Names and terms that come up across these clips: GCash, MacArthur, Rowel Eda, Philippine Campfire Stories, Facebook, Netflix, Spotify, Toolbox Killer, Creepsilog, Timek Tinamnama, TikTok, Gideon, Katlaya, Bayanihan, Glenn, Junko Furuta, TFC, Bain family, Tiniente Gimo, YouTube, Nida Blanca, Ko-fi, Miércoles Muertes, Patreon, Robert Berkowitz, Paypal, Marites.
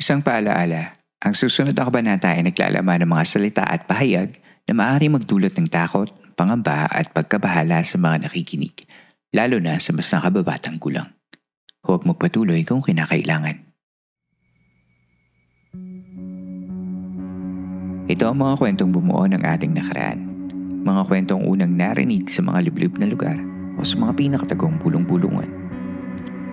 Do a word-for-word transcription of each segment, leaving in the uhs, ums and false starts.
Isang paalaala, ang susunod na kabanata ay naglalaman ng mga salita at pahayag na maaari magdulot ng takot, pangamba at pagkabahala sa mga nakikinig, lalo na sa mas nakababatang gulang. Huwag magpatuloy kung kinakailangan. Ito ang mga kwentong bumuo ng ating nakaraan. Mga kwentong unang narinig sa mga liblib na lugar o sa mga pinakatagong pulong-pulungan.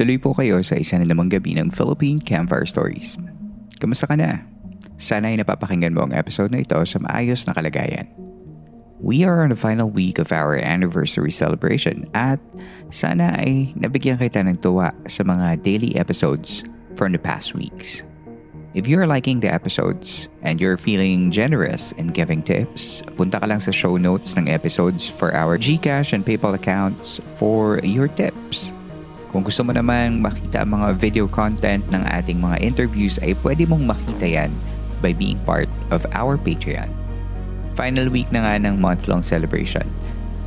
Tuloy po kayo sa isa na namang gabi ng Philippine Campfire Stories. Kamusta ka na? Sana ay napapakinggan mo ang episode na ito sa maayos na kalagayan. We are on the final week of our anniversary celebration at sana ay nabigyan kita ng tuwa sa mga daily episodes from the past weeks. If you're liking the episodes and you're feeling generous in giving tips, punta ka lang sa show notes ng episodes for our GCash and PayPal accounts for your tips. Kung gusto mo naman makita ang mga video content ng ating mga interviews ay pwede mong makita yan by being part of our Patreon. Final week na nga ng month-long celebration.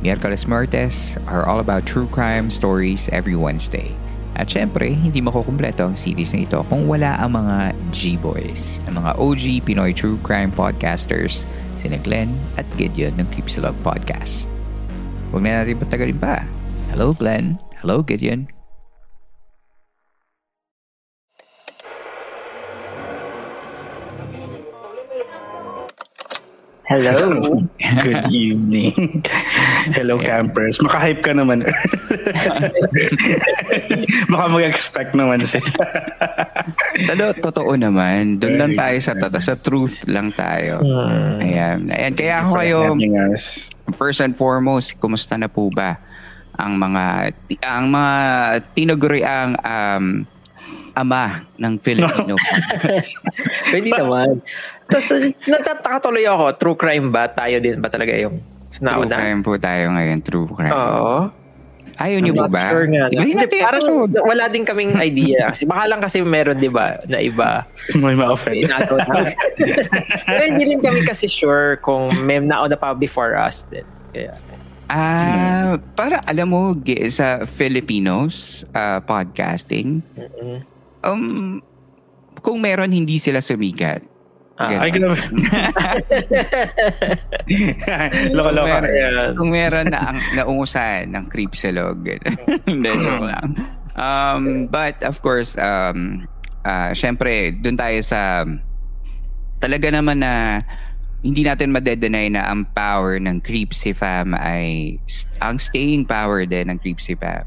Miércoles Muertes are all about true crime stories every Wednesday. At syempre, hindi makukumpleto ang series na ito kung wala ang mga G-Boys, ang mga O G Pinoy true crime podcasters, sina Glenn at Gideon ng Creepsilog podcast. Huwag na natin patagalin pa. Hello Glenn, hello Gideon. Hello. Good evening. Hello, campers. Maka-hype ka naman. Baka mag-expect naman sila. Pero totoo naman. Doon lang tayo sa tata. Sa truth lang tayo. Ayan. Ayan. Kaya ako kayo, first and foremost, kumusta na po ba ang mga, ang mga tinaguriang um, ama ng Filipino? Pwede naman. Tapos nagtataka tuloy ako, true crime ba tayo din ba talaga yung nauna? True crime po tayo ngayon, true crime. Oo. Ayaw niyo ba ba? Sure nga. Hindi, parang wala din kaming idea. Kasi baka lang kasi meron, di ba, na iba. May ma-offend. Pero hindi rin kami kasi sure kung may nauna pa before us din. Kaya... Ah, hmm. Para alam mo, sa Filipinos uh, podcasting, mm-hmm. um, kung meron hindi sila sumikat, Ah, ay, grabe. Loko-loko. Kung meron na ang naungusan ng Creepsilog. Hindi, joke lang. Um, but, of course, um, uh, syempre, dun tayo sa... Talaga naman na hindi natin madedenay na ang power ng Creepsifam ay... Ang staying power din ng Creepsifam.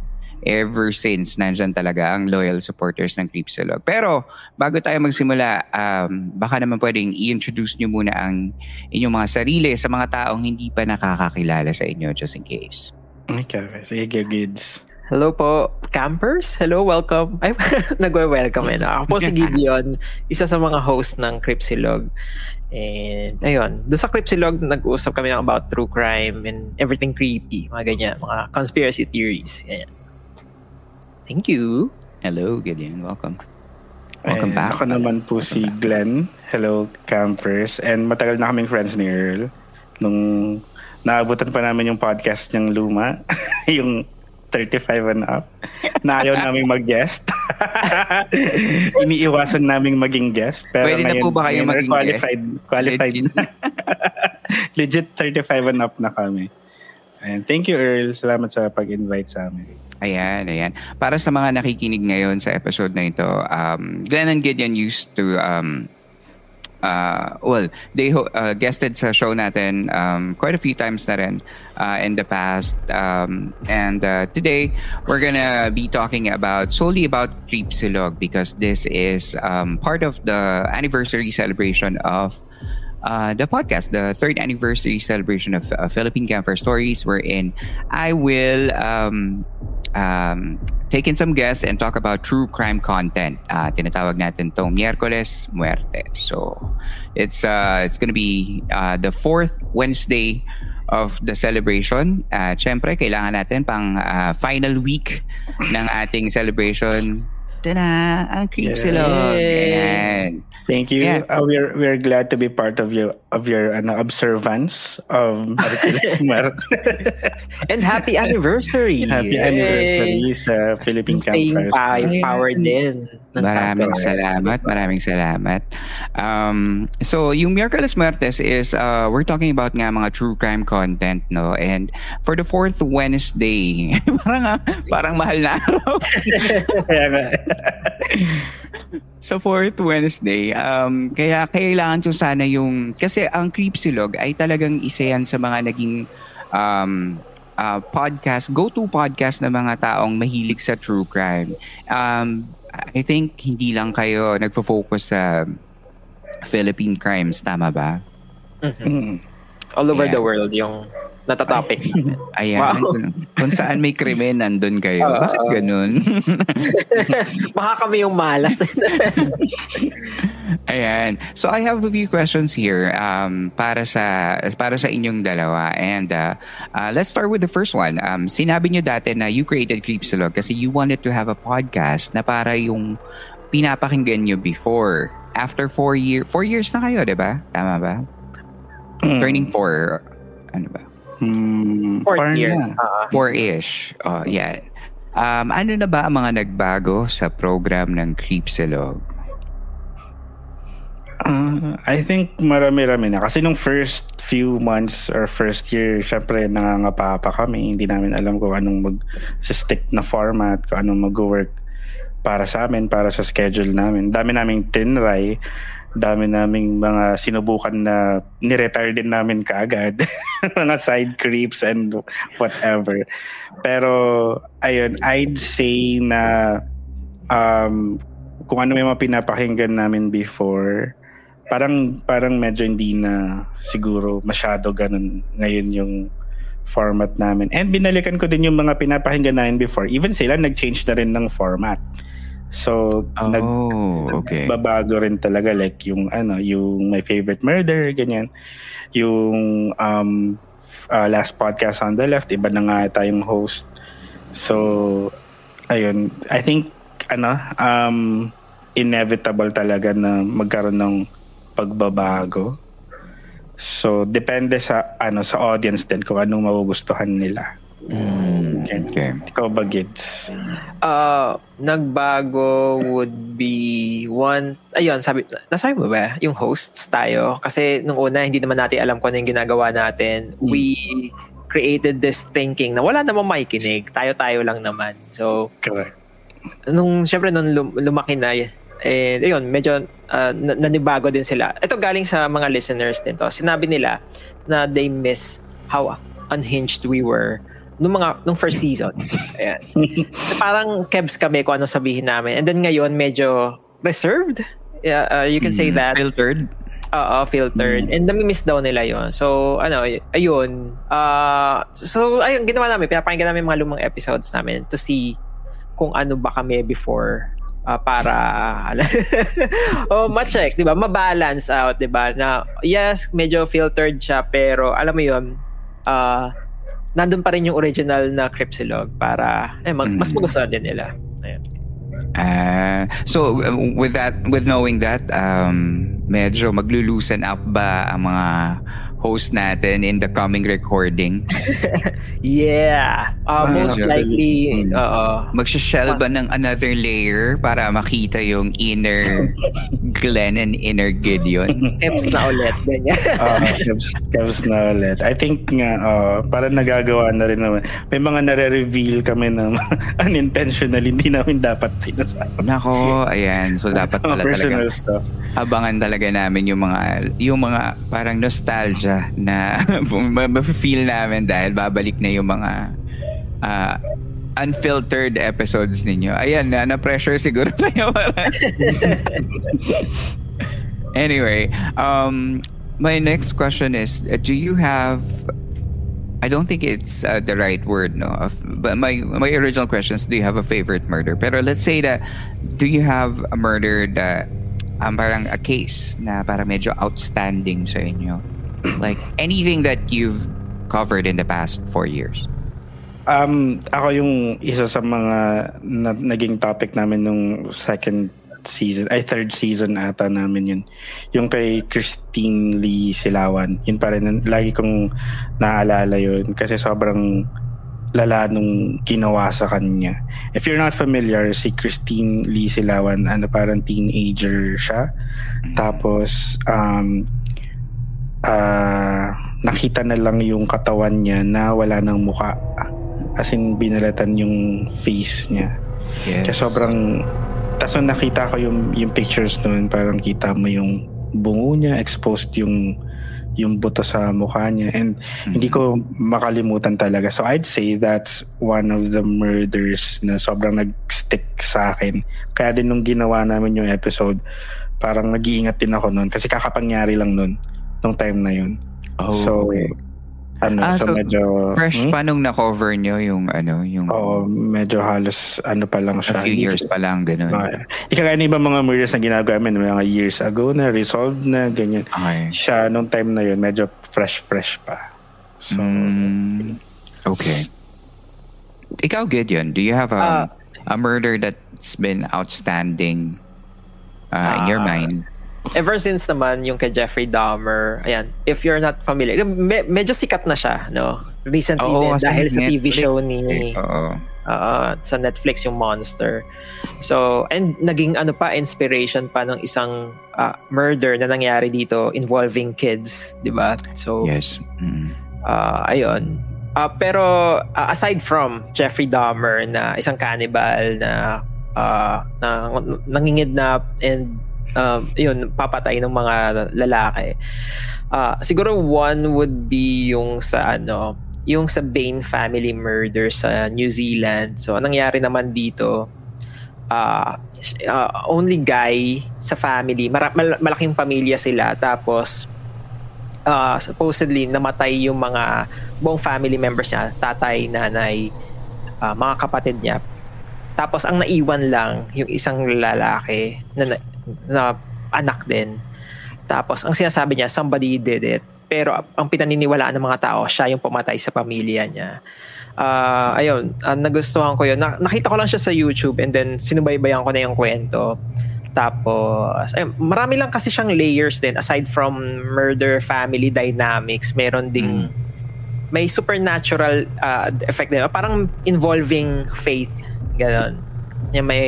Ever since, nandyan talaga ang loyal supporters ng Creepsilog. Pero, bago tayo magsimula, um, baka naman pwedeng i-introduce nyo muna ang inyong mga sarili sa mga taong hindi pa nakakakilala sa inyo, just in case. Okay, sige, Gids. Hello po, campers. Hello, welcome. Ay, nagwe-welcome eh na. Ako po si Gideon, isa sa mga host ng Creepsilog. And, ayun, doon sa Creepsilog, nag-uusap kami ng about true crime and everything creepy, mga ganyan, mga conspiracy theories, ganyan. Thank you. Hello, Gideon. Welcome. Welcome eh, back. Ako naman po si Glenn. Hello, campers. And matagal na kaming friends ni Earl. Nung naabutan pa namin yung podcast niyang Luma, yung thirty-five and up na ayaw naming mag-guest. Iniiwasan naming maging guest. Pero pwede ngayon, na po ba kayo maging qualified, guest? Qualified. Legit. Legit thirty-five and up na kami. Ayan. Thank you, Earl. Salamat sa pag-invite sa amin. Ayan, ayan. Para sa mga nakikinig ngayon sa episode na ito, um, Glenn and Gideon used to... Um, Uh, well, they uh, guested sa show natin um, quite a few times na rin uh, in the past. Um, and uh, today, we're gonna be talking about solely about Creepsilog because this is um, part of the anniversary celebration of uh, the podcast, the third anniversary celebration of uh, Philippine Campfire Stories, wherein I will... Um, Um, take in some guests and talk about true crime content. Uh, tinatawag natin tong Miércoles Muertes. So it's uh, it's gonna be uh, the fourth Wednesday of the celebration. Uh, Siyempre, kailangan natin pang uh, final week ng ating celebration. Tada! Ang Creepsilog. Ayan. Thank you. Yeah. Uh, we're we're glad to be part of your of your ano, observance of Miércoles Muertes. And happy anniversary. Happy Yay. Anniversary sa Philippine Campfire. Staying power din. Maraming salamat, maraming salamat. Um, so yung Miércoles Muertes is uh, we're talking about nga mga true crime content, no? And for the fourth Wednesday, parang parang mahal na araw. So fourth Wednesday, um, kaya kailangan ko sana yung kasi ang Creepsilog ay talagang isa yan sa mga naging um, uh, podcast, go-to podcast ng mga taong mahilig sa true crime. Um, I think hindi lang kayo nagfo-focus sa Philippine crimes, tama ba? Mm-hmm. All over yeah. the world yung natatopic. Ayan. Wow. Kung saan may krimen, nandun kayo. Uh, Bakit ganun? Baka kami yung malas. Ayan. So I have a few questions here um, para sa para sa inyong dalawa. And uh, uh, let's start with the first one. Um, sinabi nyo dati na you created Creepsilog kasi you wanted to have a podcast na para yung pinapakinggan nyo before. After four years. Four years na kayo, diba? Tama ba? Mm. Turning four. Ano ba? Hmm, four years. Four-ish. Uh, yeah. Um, ano na ba ang mga nagbago sa program ng Creepsilog? Uh, I think marami-rami na. Kasi nung first few months or first year, syempre nangangapa pa kami. Hindi namin alam kung anong mag-stick na format, kung anong mag-work para sa amin, para sa schedule namin. Dami naming tinry. Dami naming mga sinubukan na ni-retire din namin kaagad. Mga side creeps and whatever. Pero, ayun, I'd say na um, kung ano may mga pinapakinggan namin before, parang, parang medyo hindi na siguro masyado ganun ngayon yung format namin. And binalikan ko din yung mga pinapakinggan namin before. Even sila, nag-change na rin ng format. So, oh, nagbabago okay. rin talaga like yung ano, yung My Favorite Murder, ganyan. Yung um uh, last podcast on the left, iba na nga tayong host. So, ayun, I think ano, um inevitable talaga na magkaroon ng pagbabago. So, depende sa ano sa audience din kung anong magugustuhan nila. Mm, okay. Ikaw ba, Gids? Uh, nagbago would be one... Ayun, sabi... Nasabi mo ba? Yung hosts tayo. Kasi nung una, hindi naman natin alam kung ano yung ginagawa natin. Mm. We created this thinking na wala namang makikinig. Tayo-tayo lang naman. So, correct. Nung, syempre, nung lumaki na, eh, ayun, medyo uh, nanibago din sila. Ito galing sa mga listeners din to. Sinabi nila na they miss how unhinged we were nung mga nung first season. Ayan. Parang kebs kami kung ano sabihin namin. And then ngayon medyo reserved. Yeah, uh, you can mm, say that. Filtered. Oo, filtered. Mm. And nami-miss daw nila 'yon. So, ano, ayun. Uh, so ayun, ginawa namin, pinapakinggan namin mga lumang episodes namin to see kung ano ba kami before uh, para oh, ma-check, 'di ba? Ma-balance out, 'di ba? Na yes, medyo filtered siya, pero alam mo 'yon, ah uh, nandun pa rin yung original na Creepsilog para eh, mag- mm. mas magustuhan din nila. Ayan. Uh, so with that, with knowing that, um, medyo maglulusen up ba ang mga host natin in the coming recording? Yeah. Uh, most uh, likely. Uh, Magsha-shell ba ng another layer para makita yung inner Glenn and inner Gideon? Kebs na ulit. uh, kebs, kebs na ulit. I think nga, uh, para nagagawa na rin naman. May mga nare-reveal kami na unintentionally hindi namin dapat sinasabi. Nako, ayan. So dapat pala personal talaga. Personal stuff. Abangan talaga namin yung mga, yung mga parang nostalgia na ma-feel namin dahil babalik na yung mga uh, unfiltered episodes ninyo. Ayan, na, na-pressure siguro tayo. Anyway, um, my next question is, do you have, I don't think it's uh, the right word, no? Of, but my, my original question is, do you have a favorite murder? Pero let's say that, do you have a murder that, um, parang a case na para medyo outstanding sa inyo? Like anything that you've covered in the past four years? Um, ako yung isa sa mga na, naging topic namin nung second season, ay third season ata namin yun. Yung kay Christine Lee Silawan. Yun pa rin, lagi kong naalala yun kasi sobrang lala nung ginawa sa kanya. If you're not familiar, si Christine Lee Silawan, ano, parang teenager siya. Mm-hmm. Tapos, um, Uh, nakita na lang yung katawan niya na wala ng mukha, as in binalatan yung face niya. Yes. Kaya sobrang tas nung nakita ko yung, yung pictures noon, parang kita mo yung bungo niya, exposed yung yung buto sa mukha niya, and mm-hmm. hindi ko makalimutan talaga. So I'd say that's one of the murders na sobrang nag-stick sa akin. Kaya din nung ginawa namin yung episode, parang nag-iingat din ako noon kasi kakapangyari lang noon nung time na yun. Oh. So, ano, ah, so, so medyo... Fresh hmm? pa nung na-cover nyo yung ano, yung... Oo, medyo halos ano pa lang siya. A few years pa lang, ganun. Uh, Ikagaya na ibang mga murders na ginagawa namin, mga years ago na, resolved na, ganyan. Okay. Siya, nung time na yun, medyo fresh-fresh pa. So, mm, okay. Ikaw, Gideon, do you have a, uh, a murder that's been outstanding uh, uh, in your mind? Ever since naman yung kay Jeffrey Dahmer, ayan, if you're not familiar, me- medyo sikat na siya, no? Recently, oh, din, dahil sa T V Netflix show ni oh. uh, sa Netflix yung Monster. So, and naging ano pa, inspiration pa ng isang uh, murder na nangyari dito involving kids, di ba? So, yes. Mm. Uh, ayun. Uh, pero uh, aside from Jeffrey Dahmer na isang cannibal na, uh, na nangingidnap and Uh, yun, papatay ng mga lalaki. Uh, siguro one would be yung sa ano, yung sa Bain family murder sa New Zealand. So, anong nangyari naman dito? Uh, uh, only guy sa family. Mar- mal- malaking pamilya sila. Tapos, uh, supposedly, namatay yung mga buong family members niya. Tatay, nanay, uh, mga kapatid niya. Tapos, ang naiwan lang, yung isang lalaki na, na na anak din. Tapos ang sinasabi niya, somebody did it, pero ang pinaniniwalaan ng mga tao, siya yung pumatay sa pamilya niya. Uh, ayun, uh, nagustuhan ko yun. Na- nakita ko lang siya sa YouTube and then sinubaybayan ko na yung kwento. Tapos ayun, marami lang kasi siyang layers din. Aside from murder family dynamics, meron ding mm. may supernatural uh, effect din. Parang involving faith, ganun. Yung may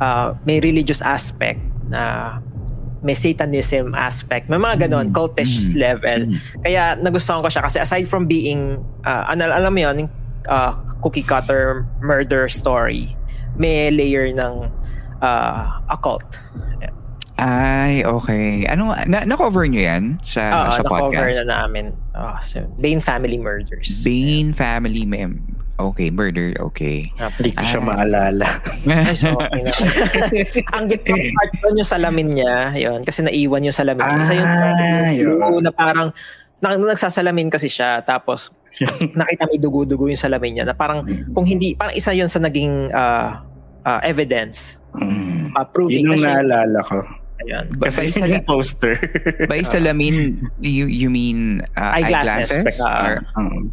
Uh, may religious aspect na uh, may satanism aspect, may mga ganon, mm. cultish mm. level. Mm. Kaya nagustuhan ko siya kasi aside from being uh, anal- alam mo yun, uh, cookie cutter murder story, may layer ng uh, occult. Yeah. Ay, okay. Ano, na- na-cover nyo yan sa, uh, sa podcast? Oo, na-cover na namin. Oh, so Bain family murders. Bain family mem. Okay, murder, okay. Hindi ko siya maalala. So, okay na. Ang gitna part doon yung salamin niya, yun, kasi naiwan yung salamin. Ah, kasi yung, yung, yung na parang, na, nagsasalamin kasi siya, tapos nakita may dugo-dugo yung salamin niya, na parang, kung hindi, parang isa yun sa naging uh, uh, evidence. Mm. Uh, proving yun yung na naalala ko. Ayun. Kasi sa sal- poster. By salamin, you, you mean uh, eyeglasses? eyeglasses? Uh, um,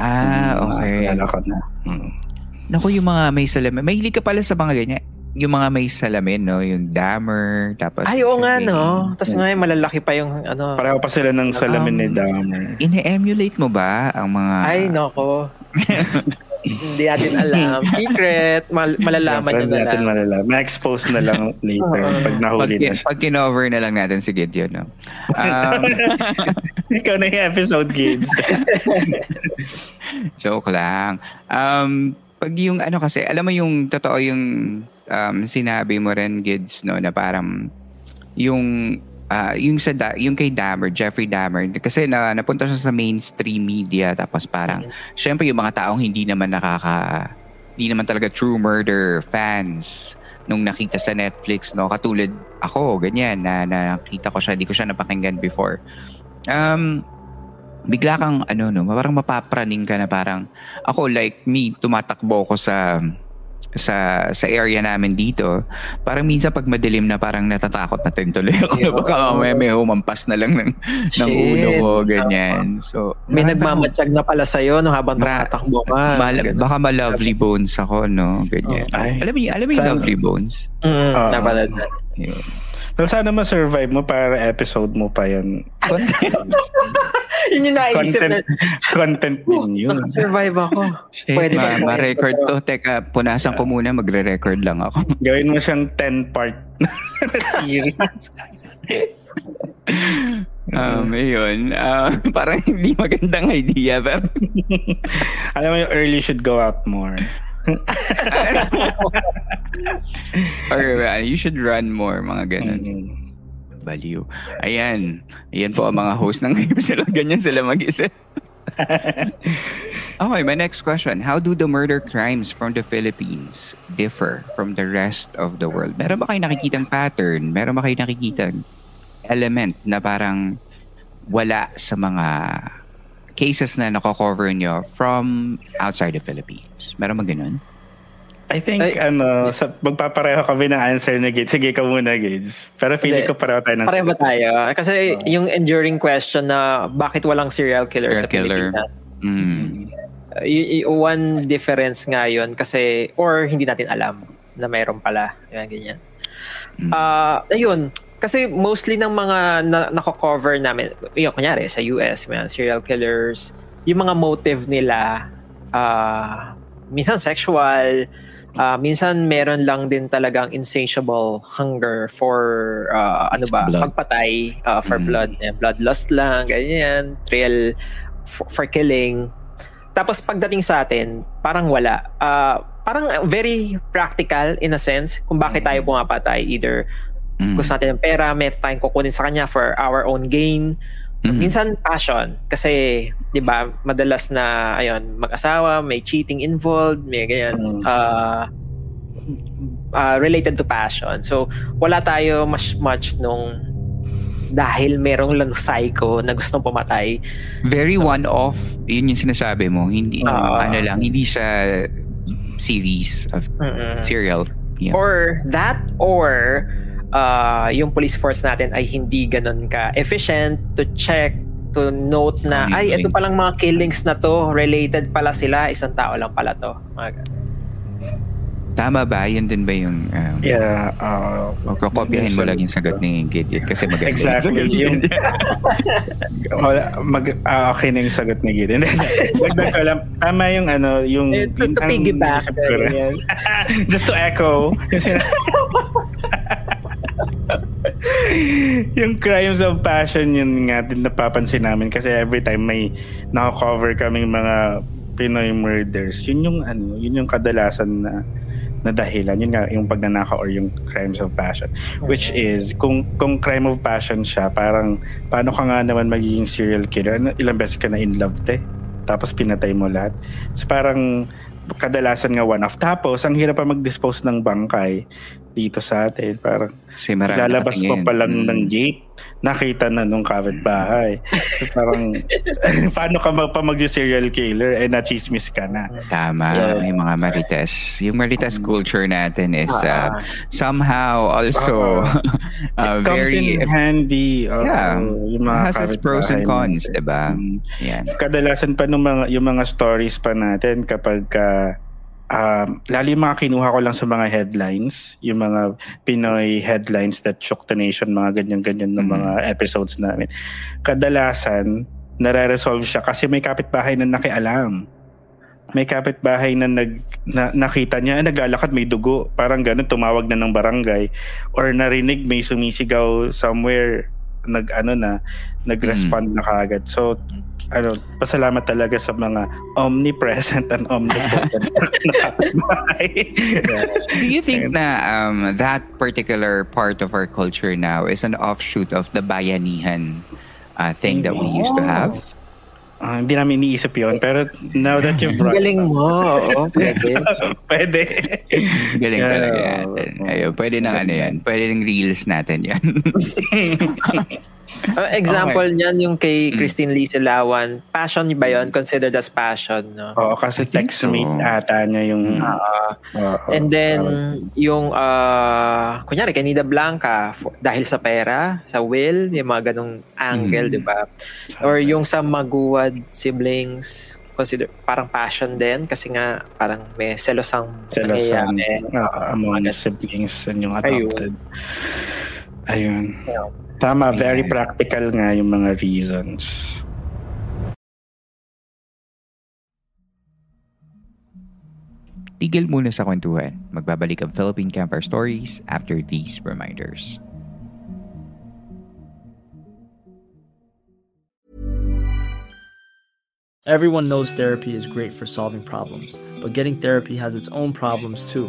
Ah, okay. Nalakot na. Mm. Naku, yung mga may salamin. Mahilig ka pala sa mga ganyan. yung mga may salamin, no? Yung Dahmer, tapos... Ay, oo nga, no? Tapos nga, malalaki pa yung ano... Pareho pa sila ng salamin um, ni Dahmer. Ine-emulate mo ba ang mga... Ay, noko. Hindi natin alam. Secret. Mal- malalaman yeah, nyo na natin lang. Malalaman. Ma-expose na lang later. Uh-huh. Pag nahuli pag, na siya. Pag kinover na lang natin si Gideon, no? Um, ikaw na yung episode, Gids. Joke lang. Um... Pag yung ano kasi, alam mo yung totoo yung um, sinabi mo rin, Gids, no, na parang yung uh, yung, sa da- yung kay Dahmer, Jeffrey Dahmer, kasi na, napunta siya sa mainstream media, tapos parang mm-hmm. syempre yung mga taong hindi naman nakaka, hindi naman talaga true murder fans nung nakita sa Netflix, no, katulad ako, ganyan, na, na nakita ko siya, di ko siya napakinggan before. Um... Bigla kang ano no, parang mapapraning ka na parang ako like me tumatakbo ko sa sa sa area namin dito. Parang minsan pag madilim na parang natatakot na din tuloy ako. Yeah. Baka mamaya may humampas na lang ng Shit. ng ulo ko ganyan. So may nagmamatyag na pala sa iyo no habang tumatakbo ka. Mal, baka ma lovely bones ako no, ganyan. Oh, alam mo alam mo yung lovely bones? Mm, uh, napanood na. Yeah. So, sana ma-survive mo para episode mo pa yan. Yun yung naisip na. Content din yun. Nakasurvive ako. Pwede ma- ma-record to. Teka, punasan ko muna. Magre-record lang ako. Gawin mo siyang ten-part series. Um, yun. Uh, parang hindi magandang idea. Pero alam mo yung early should go out more. Or you should run more. Mga ganun. Mm-hmm. Value. Ayan. Ayan po ang mga host ng Creepsilog. Ganyan sila mag-isip. Okay, my next question. How do the murder crimes from the Philippines differ from the rest of the world? Meron ba kayo nakikitang pattern? Meron ba kayo nakikitang element na parang wala sa mga cases na nakocover nyo from outside the Philippines? Meron ba ganun? I think, Ay, ano, yeah. sa, magpapareho kami ng answer na Gage. Sige ka muna, Gage. Pero feeling okay. ko pareho tayo ng... Pareho ba tayo? Kasi uh, yung enduring question na bakit walang serial killer serial sa Pilipinas? Mm. Uh, y- y- one difference nga yun kasi, or hindi natin alam na mayroon pala. Yan, ganyan. Mm. Uh, ayun, kasi mostly ng mga na- nako-cover namin, yun, kunyari, sa U S, man, serial killers, yung mga motive nila, uh, minsan sexual, Uh, minsan meron lang din talagang insatiable hunger for uh, ano ba blood. Pagpatay uh, for mm. blood eh, bloodlust lang ganyan thrill for, for killing. Tapos pagdating sa atin parang wala uh, parang very practical in a sense kung bakit tayo pumapatay either mm. gusto natin ng pera may tayong kukunin sa kanya for our own gain. Mm-hmm. Minsan passion kasi 'di ba madalas na ayun mag-asawa may cheating involved may ganyan uh, uh, related to passion so wala tayo much much nung dahil merong lang psycho na gustong pumatay very so, one off yun yung sinasabi mo hindi uh, ano lang hindi siya series of uh-uh. serial yeah. or that or Uh, yung police force natin ay hindi ganun ka efficient to check to note na ay ito palang mga killings na to related pala sila isang tao lang pala to mga tama ba yun din ba yung um, yeah uh, magkakopyahin mo lagi yung sagot ni Gideon kasi maganda exactly yung mag, uh, okay na yung sagot ni Gideon magdag ko lang tama yung ano yung eh, to, yung, to piggyback yung, just to echo kasi yung crimes of passion yun nga din napapansin namin kasi every time may naka-cover kaming mga Pinoy murders yun yung ano yun yung kadalasan na, na dahilan yun nga yung pagnanakaw or yung crimes of passion which is kung kung crime of passion siya parang paano ka nga naman magiging serial killer ilang beses ka na in love te tapos pinatay mo lahat so parang kadalasan nga one off tapos ang hirap pa mag-dispose ng bangkay dito sa atin parang lalabas pa palang mm. ng gate nakita na nung kapitbahay so parang paano ka magpa mag-serial killer eh na-chismis ka na tama so, yung mga marites yung marites um, culture natin is uh, uh, somehow also uh, it uh, comes very, in handy uh, yeah yung mga it has its pros and cons natin. Diba mm. yeah. Kadalasan pa nung mga, yung mga stories pa natin kapag uh, um, lalo yung mga kinuha ko lang sa mga headlines, yung mga Pinoy headlines that shook the nation, mga ganyan-ganyan ng mga mm-hmm. episodes namin. Kadalasan, nare-resolve siya kasi may kapitbahay na nakialam. May kapitbahay na, nag, na nakita niya, naglalakad, may dugo. Parang ganun, tumawag na ng barangay. Or narinig, may sumisigaw somewhere, nag ano na nag-respond mm. na kaagad. So ano, pasalamat talaga sa mga omnipresent and omnipotent na kapitbahay. Do you think na um, that particular part of our culture now is an offshoot of the bayanihan uh, thing that we used to have? Uh, hindi namin iniisip yun, pero now that you've brought galing mo. Oo, pwede. Pwede. Galing talaga yan. Ayun, pwede na ano yan. Pwede ng reels natin yan. uh, example okay. niyan yung kay Christine Lee Silawan. Passion ba yun? Considered as passion, no? Oo, kasi textmate ata niya yung... Uh, uh, and then, uh, yung... Uh, kunyari, kay Nida Blanca, for, dahil sa pera, sa will, yung mga ganong angle, mm. di ba? Or yung sa maguwa siblings, consider parang passion din kasi nga parang may selosang selosang uh, among uh, siblings and yung adopted. Ayun, ayun. Tama, very ayun. Practical nga yung mga reasons. Tigil muna sa kwentuhan. Magbabalik ang Philippine Campfire Stories after these reminders. Everyone knows therapy is great for solving problems, but getting therapy has its own problems too,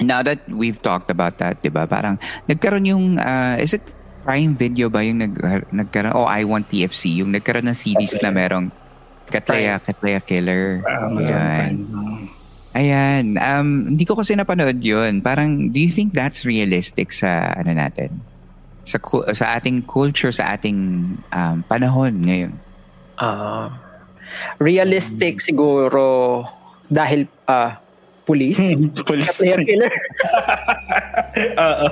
Now that we've talked about that, diba, parang nagkaroon yung, uh, is it Prime Video ba yung nag, nagkaroon? Oh, I Want T F C. Yung nagkaroon ng series okay. na merong Katlaya, Katlaya Killer. Um, Ayan. Ayan. Um, hindi ko kasi napanood yun. Parang, do you think that's realistic sa, ano natin? Sa, sa ating culture, sa ating um, panahon ngayon? Uh, realistic um, siguro dahil, ah, uh, Police? Police. Player killer. Oo.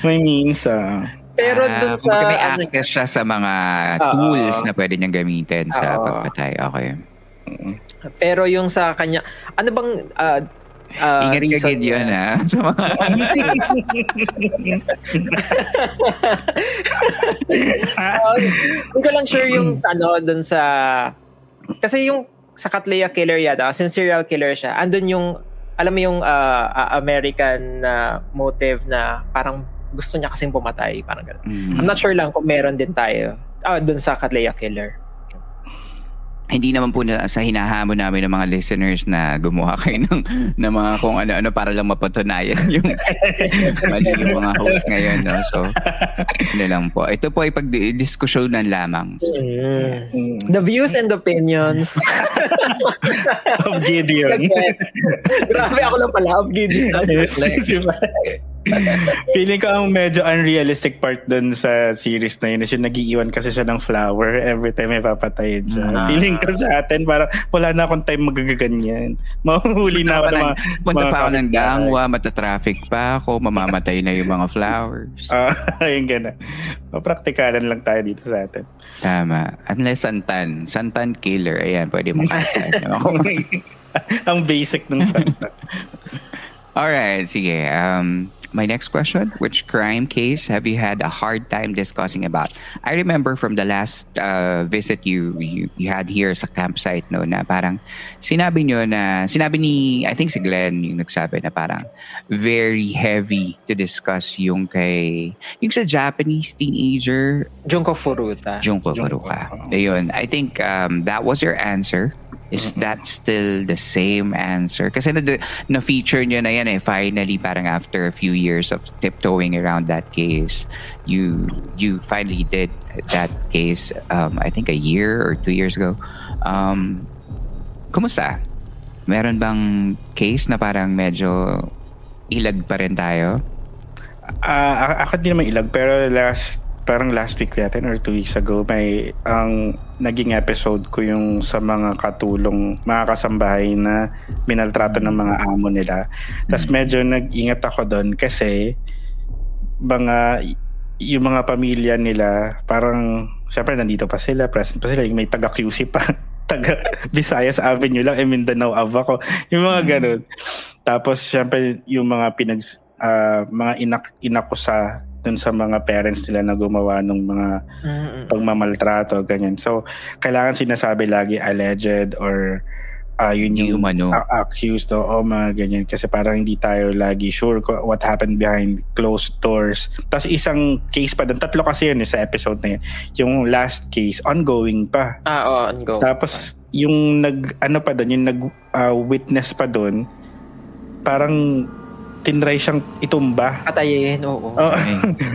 May means, ah. Pero dun sa... Uh, may access siya sa mga uh, tools na pwede niyang gamitin uh, sa pagpatay. Okay. Pero yung sa kanya... Ano bang... Uh, Uh, Ingat ka, Gideon, ha? Sa mga... Hindi ko lang sure yung ano dun sa... Kasi yung... sa Katlaya Killer yata, since serial killer siya, andun yung, alam mo yung uh, uh, American uh, motive na parang gusto niya kasing pumatay, parang gano'n. Mm-hmm. I'm not sure lang kung meron din tayo ah, dun sa Katlaya Killer. Hindi naman po na, sa hinahamon namin ng mga listeners na gumawa kayo ng, ng mga kung ano-ano para lang mapatunayan yung mali yung mga host ngayon. No? So, ano lang po. Ito po ay pag-diskusyonan lamang. So, mm. The views and opinions of Gideon. Grabe, ako lang pala of Gideon. Feeling ko ang medyo unrealistic part dun sa series na yun is yung nag-iiwan kasi siya ng flower every time may papatayin siya. Uh-huh. Feeling ko sa atin parang wala na akong time magaganyan. Mahuhuli na ako ng mga... Punta pa ako ng gangwa, matatraffic pa ako, mamamatay na yung mga flowers. Uh, yung gano'n. Mapraktikalan lang tayo dito sa atin. Tama. Unless santan. Santan killer. Ayan, pwede mong katayin. Ang basic ng santan. Alright, sige. Um... my next question, which crime case have you had a hard time discussing about? I remember from the last uh, visit you, you you had here sa campsite, no, na parang sinabi niyo na, sinabi ni, I think si Glenn yung nagsabi na parang very heavy to discuss yung kay, yung sa Japanese teenager. Junko Furuta. Junko Furuta. Ayun, I think um, that was your answer. Is that still the same answer? Kasi na, na feature niya na yan eh. Finally, parang after a few years of tiptoeing around that case, you you finally did that case. Um, I think a year or two years ago. Um, kumusta? Meron bang case na parang medyo ilag pa rin tayo? Uh, ako din naman ilag, pero last parang last week yata or two weeks ago may ang naging episode ko yung sa mga katulong, mga kasambahay na minaltrato ng mga amo nila. Tapos medyo nag-ingat ako doon kasi mga yung mga pamilya nila parang syempre nandito pa sila, present pa sila, yung may taga Q C pa, taga Visayas Avenue lang, eh Mindanao Ave ako, yung mga ganun. Tapos syempre yung mga pinag uh, mga inak- inakusa dun sa mga parents nila na gumawa ng mga pagmamaltrato, ganyan. So, kailangan sinasabi lagi alleged or uh, yun yung umano. Accused o oh, mga ganyan. Kasi parang hindi tayo lagi sure what happened behind closed doors. Tapos isang case pa dun. Tatlo kasi yun sa episode na yun. Yung last case, ongoing pa. Ah, oh, ongoing. Tapos yung nag, ano pa dun, yung nag-witness uh, pa dun, parang tinry siyang itumba. Patayin, oo. Oh,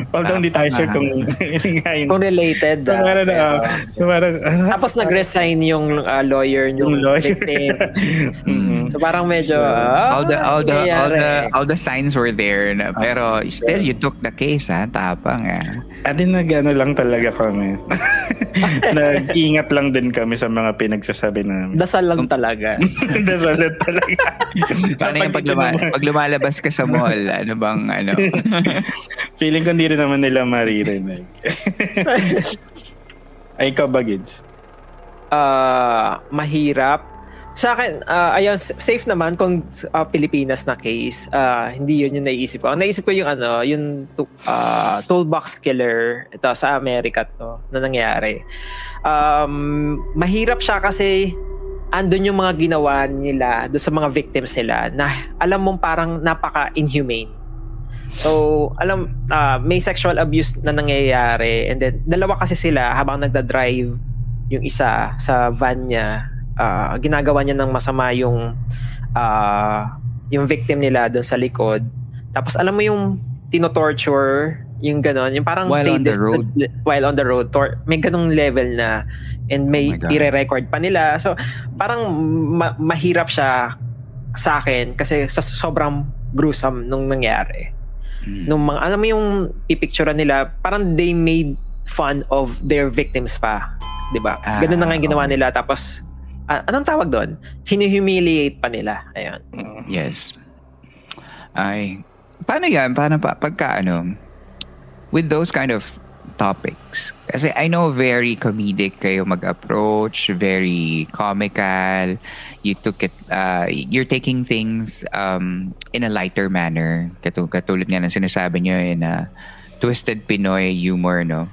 although hindi tayo sure kung iningayin. Kung related. So, parang, pero, uh, so, parang, uh, tapos uh, nag-resign yung uh, lawyer, yung, yung lawyer. Victim. Mm-hmm. So parang medyo, so, oh, all the all the, all the all the signs were there. Na, pero okay. Still, you took the case, ha? Tapang, ha? At din nag-ano lang talaga kami. Nag-ingat lang din kami sa mga pinagsasabi namin. Dasal lang talaga. Dasal lang talaga. Sana yung pagluma- pag lumalabas ka sa mall, ano bang ano? Feeling ko hindi rin naman nila maririnig. Ay, ikaw ba, Gids? Uh, mahirap. Sa akin, uh, ayun, safe naman kung uh, Pilipinas na case. Uh, hindi yun yung naiisip ko. Ang naisip ko yung ano, yung uh, Toolbox Killer ito sa Amerika to, na nangyari. Um, mahirap siya kasi andun yung mga ginawa nila doon sa mga victims nila na alam mong parang napaka-inhumane. So, alam, uh, may sexual abuse na nangyayari, and then dalawa kasi sila habang nagda-drive yung isa sa van niya, uh, ginagawa niya ng masama yung uh, yung victim nila doon sa likod. Tapos alam mo yung tinotorture, yung ganon, yung parang while on the road, while on the road tor- may ganong level na, and may oh i-re-record pa nila, so parang ma- mahirap siya sa akin kasi sa sobrang gruesome nung nangyari. Mm. Nung mga alam mo yung ipicturean nila, parang they made fun of their victims pa, diba? Ah, ganun na nga yung ginawa oh. nila, tapos uh, anong tawag doon? Hini-humiliate pa nila. Ayun. Yes. Ay, paano yan? Paano pa pagka ano with those kind of topics? Kasi I know very comedic kayo mag-approach, very comical. You took it, uh, you're taking things um, in a lighter manner. Katul- katulad nga ng sinasabi nyo in a twisted Pinoy humor, no?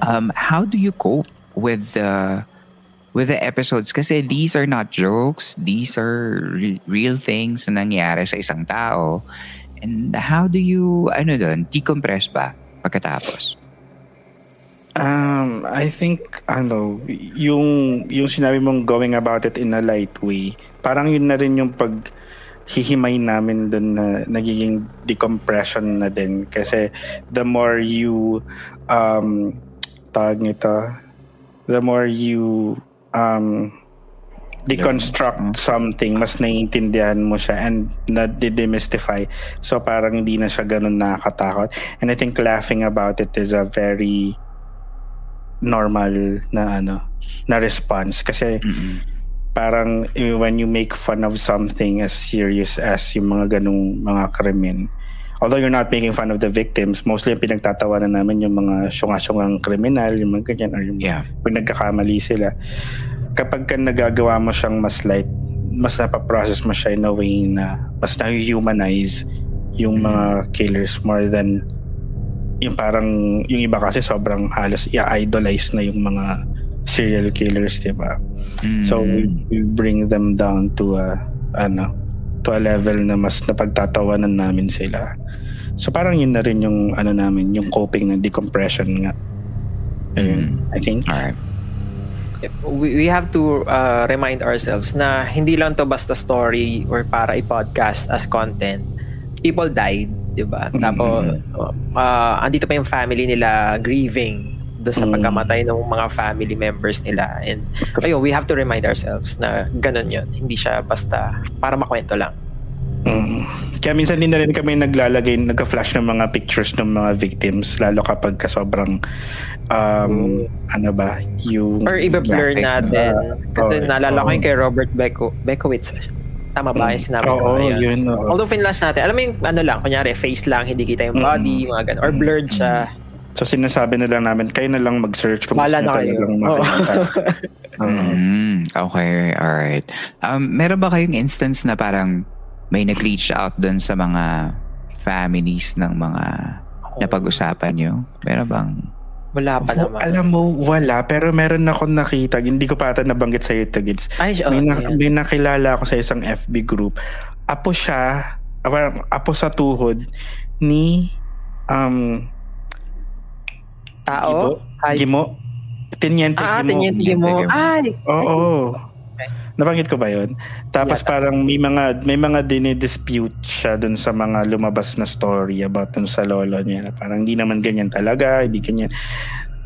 Um, how do you cope with the, with the episodes? Kasi these are not jokes. These are re- real things na nangyari sa isang tao. And how do you, ano doon, decompress ba pagkatapos? Um, I think, ano, yung, yung sinabi mong going about it in a light way, parang yun na rin yung paghihimay namin doon na nagiging decompression na din. Kasi the more you, um, tawag nito, the more you, um, deconstruct something, mas naiintindihan mo siya and na-demystify. So parang hindi na siya ganun nakakatakot. And I think laughing about it is a very normal na ano, na response. Kasi mm-hmm. parang when you make fun of something as serious as yung mga ganung mga krimen, although you're not making fun of the victims, mostly yung pinagtatawanan namin yung mga syunga-syungang kriminal, yung mga ganyan, or yung yeah. nagkakamali sila. Kapag ka nagagawa mo siyang mas light, mas napaprocess mo siya in a way na mas na-humanize yung mga killers more than yung parang yung iba kasi sobrang halos i-idolize na yung mga serial killers, diba? Mm. So we, we bring them down to a ano, to a level na mas napagtatawanan namin sila. So parang yun na rin yung ano namin, yung coping na decompression nga. Ayun, mm. I think. All right. We have to uh, remind ourselves na hindi lang to basta story or para i-podcast as content. People died, diba? Tapos mm-hmm. uh, andito pa yung family nila grieving do sa pagkamatay ng mga family members nila, and ayun, we have to remind ourselves na ganun yun, hindi siya basta para makwento lang. Mm. Kaya minsan din na rin kami naglalagay, nagka-flash ng mga pictures ng mga victims, lalo kapag ka sobrang um, mm. ano ba yung or iba-blur natin uh, kasi oh, naalala oh. ko yung kay Robert Beko- Berkowitz, tama ba mm. yung sinabi oh, ko oh, yun oh. Although finlash natin, alam mo yung ano lang, kunyari face lang, hindi kita yung body mm. mga ganun, or blurred mm. siya. So sinasabi na lang namin, kayo na lang mag-search kung gusto nyo talagang makikita. Okay, alright. Um, meron ba kayong instance na parang may nag-reach out dun sa mga families ng mga napag-usapan nyo? Meron bang? Wala pa naman. Alam mo, wala. Pero meron akong nakita. Hindi ko pa ata nabanggit sa'yo ito, Gids. Ay, okay. May, na- may nakilala ako sa isang F B group. Apo siya, apo sa tuhod ni... um Tao? Gimo? Tiniente Gimo. Ah, Tiniente Gimo. Ay! Oo. Okay. Nabanggit ko ba yun? Tapos yeah, parang may mga, may mga dinidispute siya dun sa mga lumabas na story about dun sa lolo niya. Parang hindi naman ganyan talaga, hindi ganyan.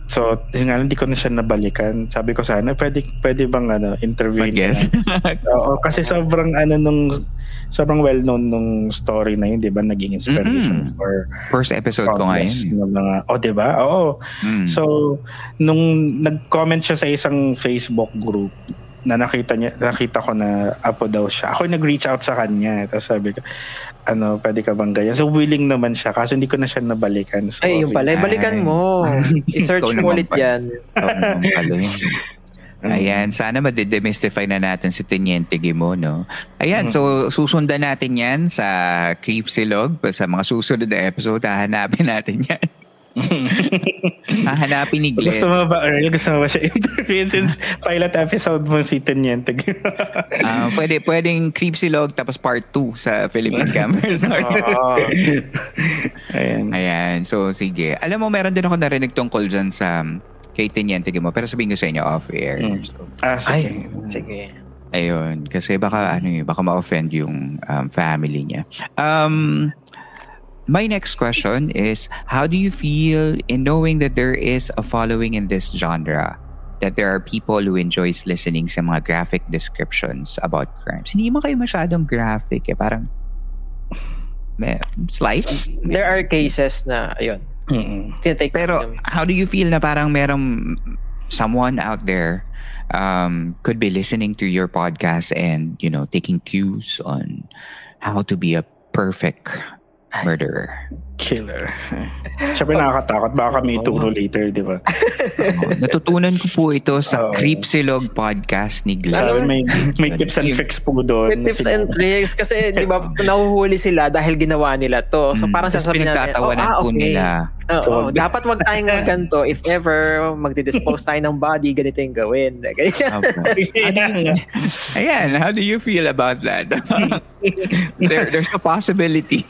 So, hindi ko na siya nabalikan. Sabi ko sana, pwede, pwede bang ano, interview niya? Oo, kasi sobrang ano nung, sobrang well-known nung story na yun, di ba? Naging inspiration mm-hmm. for... First episode ko ngayon. Mga, oh, di ba? Oo. Mm. So, nung nag-comment siya sa isang Facebook group, na nakita, niya, nakita ko na apo daw siya. Ako nag-reach out sa kanya. Tapos sabi ko, ano, pwede ka bang ganyan? So, willing naman siya. Kaso hindi ko na siya nabalikan. So, ay, yung pala. Ay, balikan mo. I-search mo ulit pa- yan. Ikaw naman pala yun. Ayan, sana madidemystify na natin si Tiniente Gimo, no? Ayan, mm-hmm. so susundan natin yan sa Creepsilog. Sa mga susunod na episode, hahanapin natin yan. Hahanapin ni Glenn. Gusto mo ba, Earl? Gusto mo ba siya interview since pilot episode mo si Tiniente Gimo? uh, pwede, pwedeng Creepsilog tapos part two sa Philippine Campfire Stories. Oh. Ayan. Ayan, so sige. Alam mo, meron din ako narinig tungkol dyan sa... kay Tiniente Gimo, pero sabihin ko sa inyo off-air. Mm. Ah, sige. Ay, sige. Ayun, kasi baka, ano, baka ma-offend yung um, family niya. Um, my next question is, how do you feel in knowing that there is a following in this genre? That there are people who enjoys listening sa mga graphic descriptions about crimes? Hindi mo kayo masyadong graphic eh, parang may, slight. There are cases na, ayun, pero how do you feel na parang merong someone out there um, could be listening to your podcast and, you know, taking cues on how to be a perfect murderer. Killer. Siyempre nakakatakot. Baka kami ituro later, di ba? Oh, natutunan ko po ito sa oh. Creepsilog podcast ni Glenn. So, may, may tips and tricks po doon. May tips and tricks. Kasi, di ba, nahuhuli sila dahil ginawa nila to. So, parang sasabihin natin, oh, ah, okay. Nila. Oh, so, oh, dapat wag tayong ganito. If ever, magdidispose tayo ng body, ganito yung gawin. Ayan. Ayan, how do you feel about that? There, there's a possibility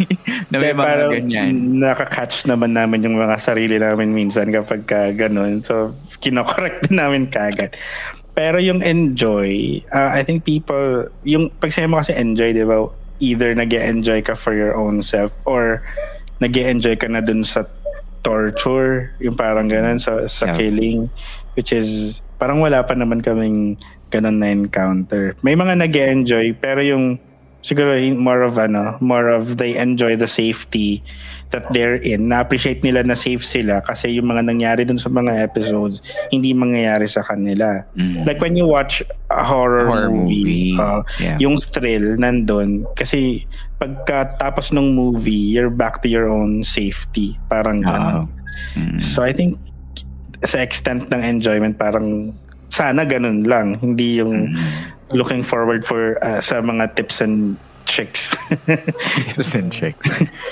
na may mga ganyan. Nakakatch naman namin yung mga sarili namin minsan kapag uh, ganun. So, kinokorrect din namin kagad. Pero yung enjoy, uh, I think people, yung pagsabi mo kasi enjoy, di ba? Either nag-e-enjoy ka for your own self or nag-e-enjoy ka na dun sa torture, yung parang ganun, sa, sa yeah. killing, which is, parang wala pa naman kaming ganun na encounter. May mga nag-e-enjoy, pero yung siguro more of ano, more of they enjoy the safety that they're in. Na-appreciate nila na safe sila kasi yung mga nangyari dun sa mga episodes hindi mangyayari sa kanila. Mm. Like when you watch a horror, horror movie, movie. Uh, yeah. Yung thrill nandun kasi pagkatapos ng movie you're back to your own safety. Parang ganun. Mm. So I think sa extent ng enjoyment parang sana ganun lang. Hindi yung mm. looking forward for uh, sa mga tips and chicks. one hundred percent chicks.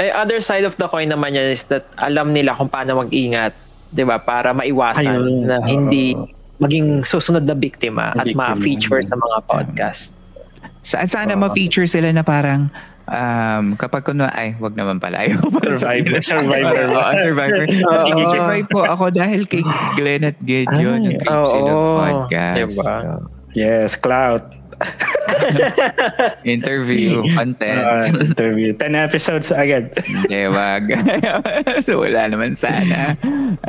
The other side of the coin naman yan is that alam nila kung paano mag-ingat, di ba? Para maiwasan Ayun. na hindi maging susunod na biktima na at biktima. ma-feature sa mga podcast. Saan sana uh, ma-feature sila na parang Um, kapag kuno ay wag naman pala ayaw survivor survivor oh, survivor nag-survive po ako dahil kay Glenn at Gideon ng Creepsilog podcast, diba? So, yes, clout. Interview content, uh, interview ten episodes agad, diba? So wala naman sana.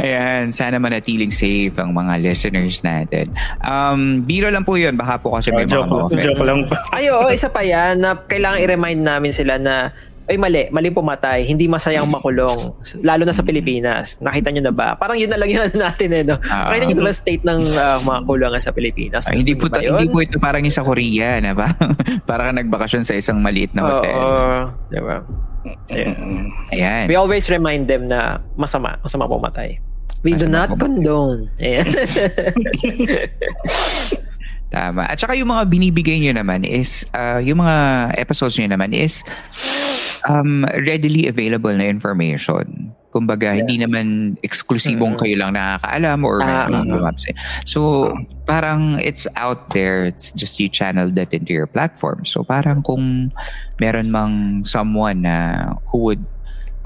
Ayan, sana manatiling safe ang mga listeners natin. Um, biro lang po yun, baka po kasi oh, may joke, mga mo-offend. Joke lang po. Ay, oo, isa pa yan na kailangan i-remind namin sila na ay mali, mali pumatay, hindi masayang makulong, lalo na sa Pilipinas. Nakita nyo na ba? Parang yun na lang yun natin eh, no? Uh, Nakita nyo na lang state ng uh, mga kulungan sa Pilipinas. Uh, hindi, puta, hindi po ito parang yung sa Korea, na ba? Para kang nagbakasyon sa isang maliit na hotel. Oo, uh, uh, diba? Ayan. Ayan. We always remind them na masama, masama pumatay. We masama do not pumatay. condone. Ayan. Tama. At saka yung mga binibigay nyo naman is, uh, yung mga episodes nyo naman is um, readily available na information. Kumbaga, yeah. hindi naman eksklusibong mm-hmm. kayo lang nakakaalam or ah, mm-hmm. so, parang it's out there. It's just you channel that into your platform. So, parang kung meron mang someone na who would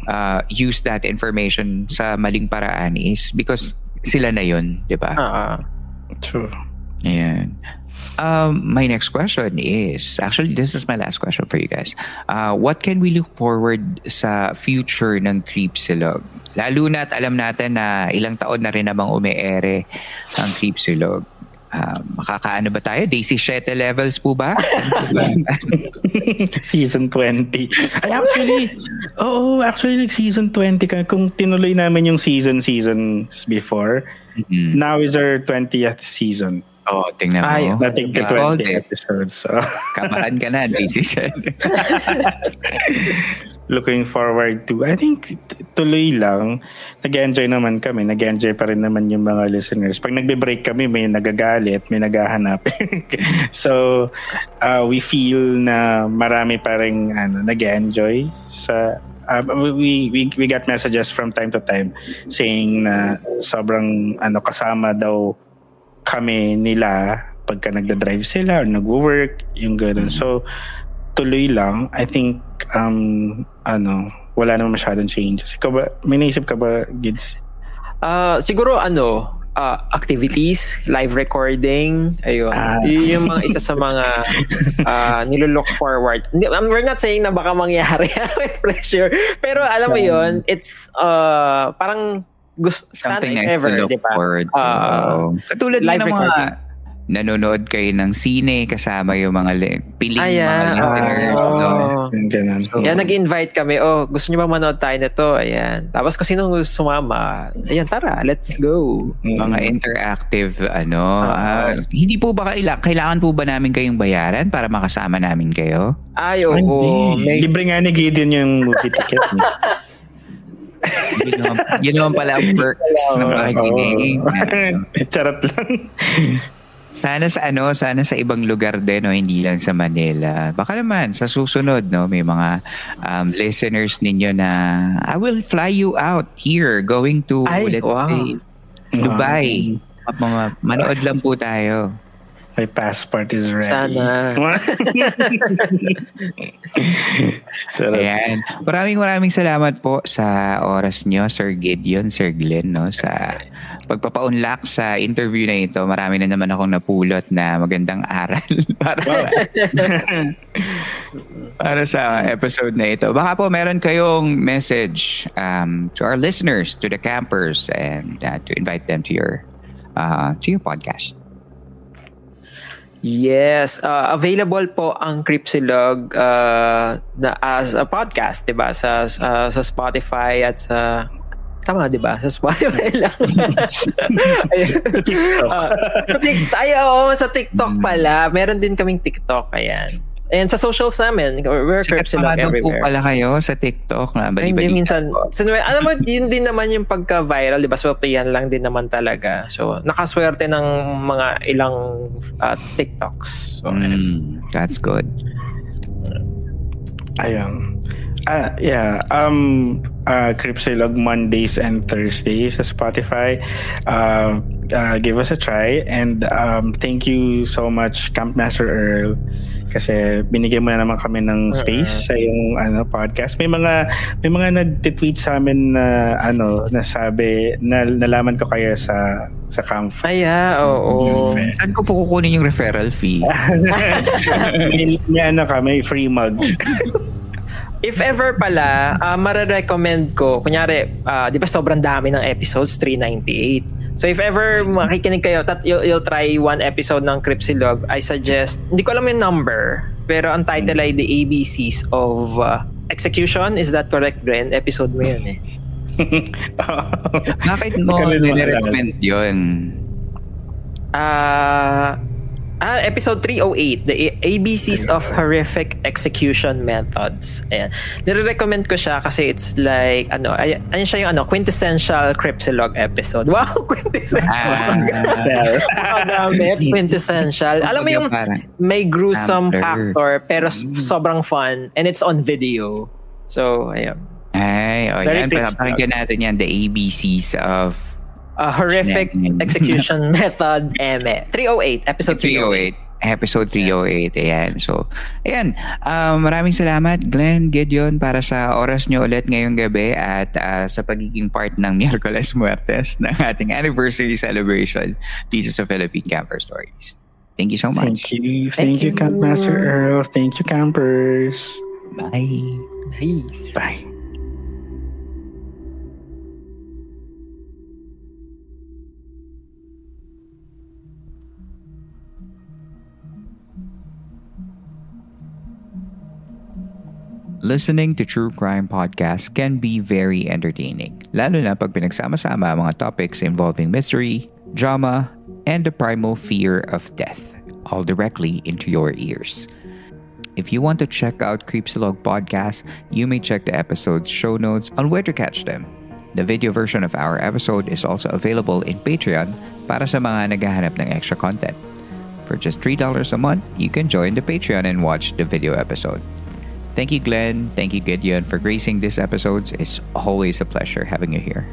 uh, use that information sa maling paraan is because sila na yun, di ba? Ah, true. Ayan. Um, my next question is, actually, this is my last question for you guys. Uh, what can we look forward sa future ng Creepsilog? Lalo na at alam natin na ilang taon na rin namang umeere ang Creepsilog. Uh, makakaano ba tayo? Daisy Shete levels po ba? Season twenty. Ay, actually, oo, actually, like season twenty ka. Kung tinuloy namin yung season seasons before, mm-hmm. now is our twentieth season. Oh, tingnan mo. Nating ka twenty episodes. So. Kabahan ka na, decision. Looking forward to, I think, tuloy lang. Nag-enjoy naman kami. Nag-enjoy pa rin naman yung mga listeners. Pag nagbe-break kami, may nagagalit, may naghahanap. So, uh, we feel na marami pa rin ano, nag-enjoy sa... Uh, we we we got messages from time to time saying na sobrang ano kasama daw kami nila pagka nagda-drive sila or nag-work yung gano'n. So tuloy lang. I think um ano wala naman masyadong changes. Ikaw ba, may naisip ka ba, Gids? Uh, siguro ano uh, activities, live recording, ayun. Ah. Yung mga isa sa mga uh, nilolook forward. We're not saying na baka mangyari with pressure, pero alam so, mo yun, it's uh, parang gusto, something nice ever, to look diba? forward to. Uh, Katulad na ng mga nanonood kayo ng sine kasama yung mga li- piling Ayan. mga listeners. Oh. No? So, yan, nag-invite kami. Oh, gusto nyo ba manood tayo na to? Ayan. Tapos kasi nung sumama, ayan, tara, let's go. Mga interactive, ano. Uh, uh, hindi po ba kaila- kailangan po ba namin kayong bayaran para makasama namin kayo? Ay, oo. Oh, okay. Libre nga ni Gideon yung movie ticket. Yun naman, yun naman pala ang perks ng makikinig. Charot lang. Sana sa ano, sana sa ibang lugar din, no? Hindi lang sa Manila. Baka naman sa susunod, no, may mga um, listeners ninyo na I will fly you out here going to Ay, let's wow. say, Dubai. Wow. Manood lang po tayo. My passport is ready. Sana. Ayan. Maraming maraming salamat po sa oras nyo, Sir Gideon, Sir Glenn, no, sa pagpapa-unlock sa interview na ito. Marami na naman akong napulot na magandang aral para wow. para sa episode na ito. Baka po meron kayong message um, to our listeners, to the campers, and uh, to invite them to your uh, to your podcast. Yes, uh, available po ang Creepsilog uh, na as a podcast, 'di ba? Sa uh, sa Spotify at sa tama, 'di ba? Sa Spotify lang. Sa TikTok. Uh, sa TikTok, ay, oh, sa TikTok pala. Meron din kaming TikTok, ayan. And sa socials namin, we're Creepsilog everywhere. Sikat pala kayo sa TikTok na bali-bali. Minsan, so, alam mo, yun din naman yung pagka-viral, di ba? Swertihan lang din naman talaga. So, nakaswerte ng mga ilang uh, TikToks. So, mm, that's good. Ayun. Ah, yeah. Um, uh, Creepsilog Mondays and Thursdays sa Spotify. Uh, uh, give us a try. And um, thank you so much, Campmaster Earl. Kasi binigyan mo na naman kami ng space uh-huh. sa yung ano, podcast. May mga may mga nag-tweet sa amin na ano, nasabi, na, nalaman ko kaya sa sa Campfire. Ay, yeah, oo. Saan ko po kukunin yung referral fee? may, may ano ka, may free mug. If ever pala, uh, mararecommend ko, kunyari, uh, di ba sobrang dami ng episodes, three ninety-eight. So if ever makikinig kayo, tat- you'll, you'll try one episode ng Creepsilog, I suggest, hindi ko alam yung number, pero ang title ay The A B Cs of uh, Execution. Is that correct, Glenn? Episode mo yun eh. Bakit mo nire-recommend yun? Ah... Uh, Ah, episode three oh eight, The A B Cs of Horrific Execution Methods. Ayan. Nire-recommend ko siya kasi it's like, ano, ay, ayan siya yung ano, quintessential Creepsilog episode. Wow, quintessential. Ah, quintessential. Alam mo yung may gruesome factor pero sobrang fun and it's on video. So, ayan. Ay, oh, yan. Pakinggan natin yan, The A B Cs of A horrific execution method. M E three oh eight, episode three oh eight. Episode three oh eight, ayan. So, ayan. Um, maraming salamat, Glenn, Gideon, para sa oras nyo ulit ngayong gabi at uh, sa pagiging part ng Miércoles Muertes ng ating anniversary celebration, Pieces of Philippine Campfire Stories. Thank you so much. Thank you. Thank, Thank you, Campmaster Earl. Thank you, campers. Bye. Nice. Bye. Listening to true crime podcasts can be very entertaining, lalo na pag pinagsama-sama ang mga topics involving mystery, drama, and the primal fear of death, all directly into your ears. If you want to check out Creepsilog Podcast, you may check the episode's show notes on where to catch them. The video version of our episode is also available in Patreon para sa mga naghahanap ng extra content. For just three dollars a month, you can join the Patreon and watch the video episode. Thank you, Glenn. Thank you, Gideon, for gracing these episodes. It's always a pleasure having you here.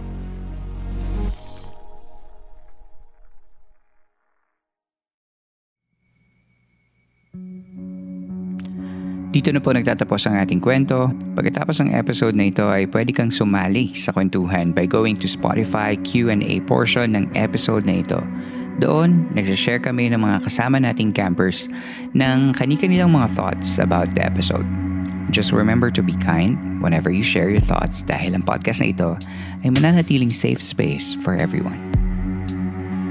Dito na po nagtatapos ang ating kwento. Pagkatapos ng episode na ito ay pwede kang sumali sa kwentuhan by going to Spotify Q and A portion ng episode na ito. Doon, nagsashare kami ng mga kasama nating campers ng kani-kanilang mga thoughts about the episode. Just remember to be kind whenever you share your thoughts dahil ang podcast na ito ay mananatiling safe space for everyone.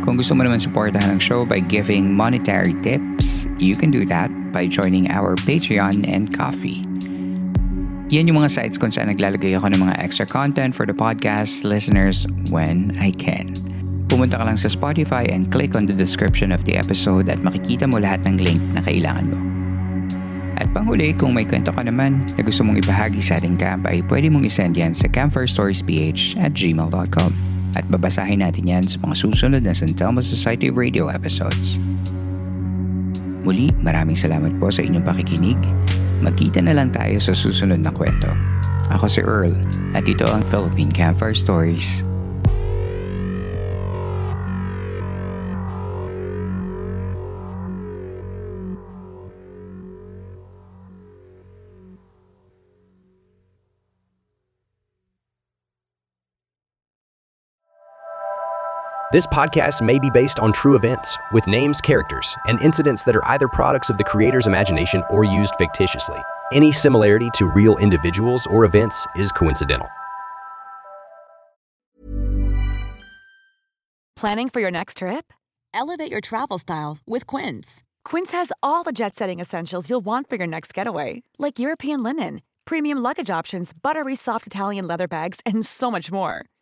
Kung gusto mo naman suportahan ang show by giving monetary tips, you can do that by joining our Patreon and Ko-fi. Yan yung mga sites kung saan naglalagay ako ng mga extra content for the podcast listeners when I can. Pumunta ka lang sa Spotify and click on the description of the episode at makikita mo lahat ng link na kailangan mo. At panghuli, kung may kwento ka naman na gusto mong ibahagi sa ating camp ay pwede mong isend yan sa campfirestoriesph at gmail dot com at babasahin natin yan sa mga susunod na Santelmo Society radio episodes. Muli, maraming salamat po sa inyong pakikinig. Magkita na lang tayo sa susunod na kwento. Ako si Earl at ito ang Philippine Campfire Stories. This podcast may be based on true events, with names, characters, and incidents that are either products of the creator's imagination or used fictitiously. Any similarity to real individuals or events is coincidental. Planning for your next trip? Elevate your travel style with Quince. Quince has all the jet-setting essentials you'll want for your next getaway, like European linen, premium luggage options, buttery soft Italian leather bags, and so much more.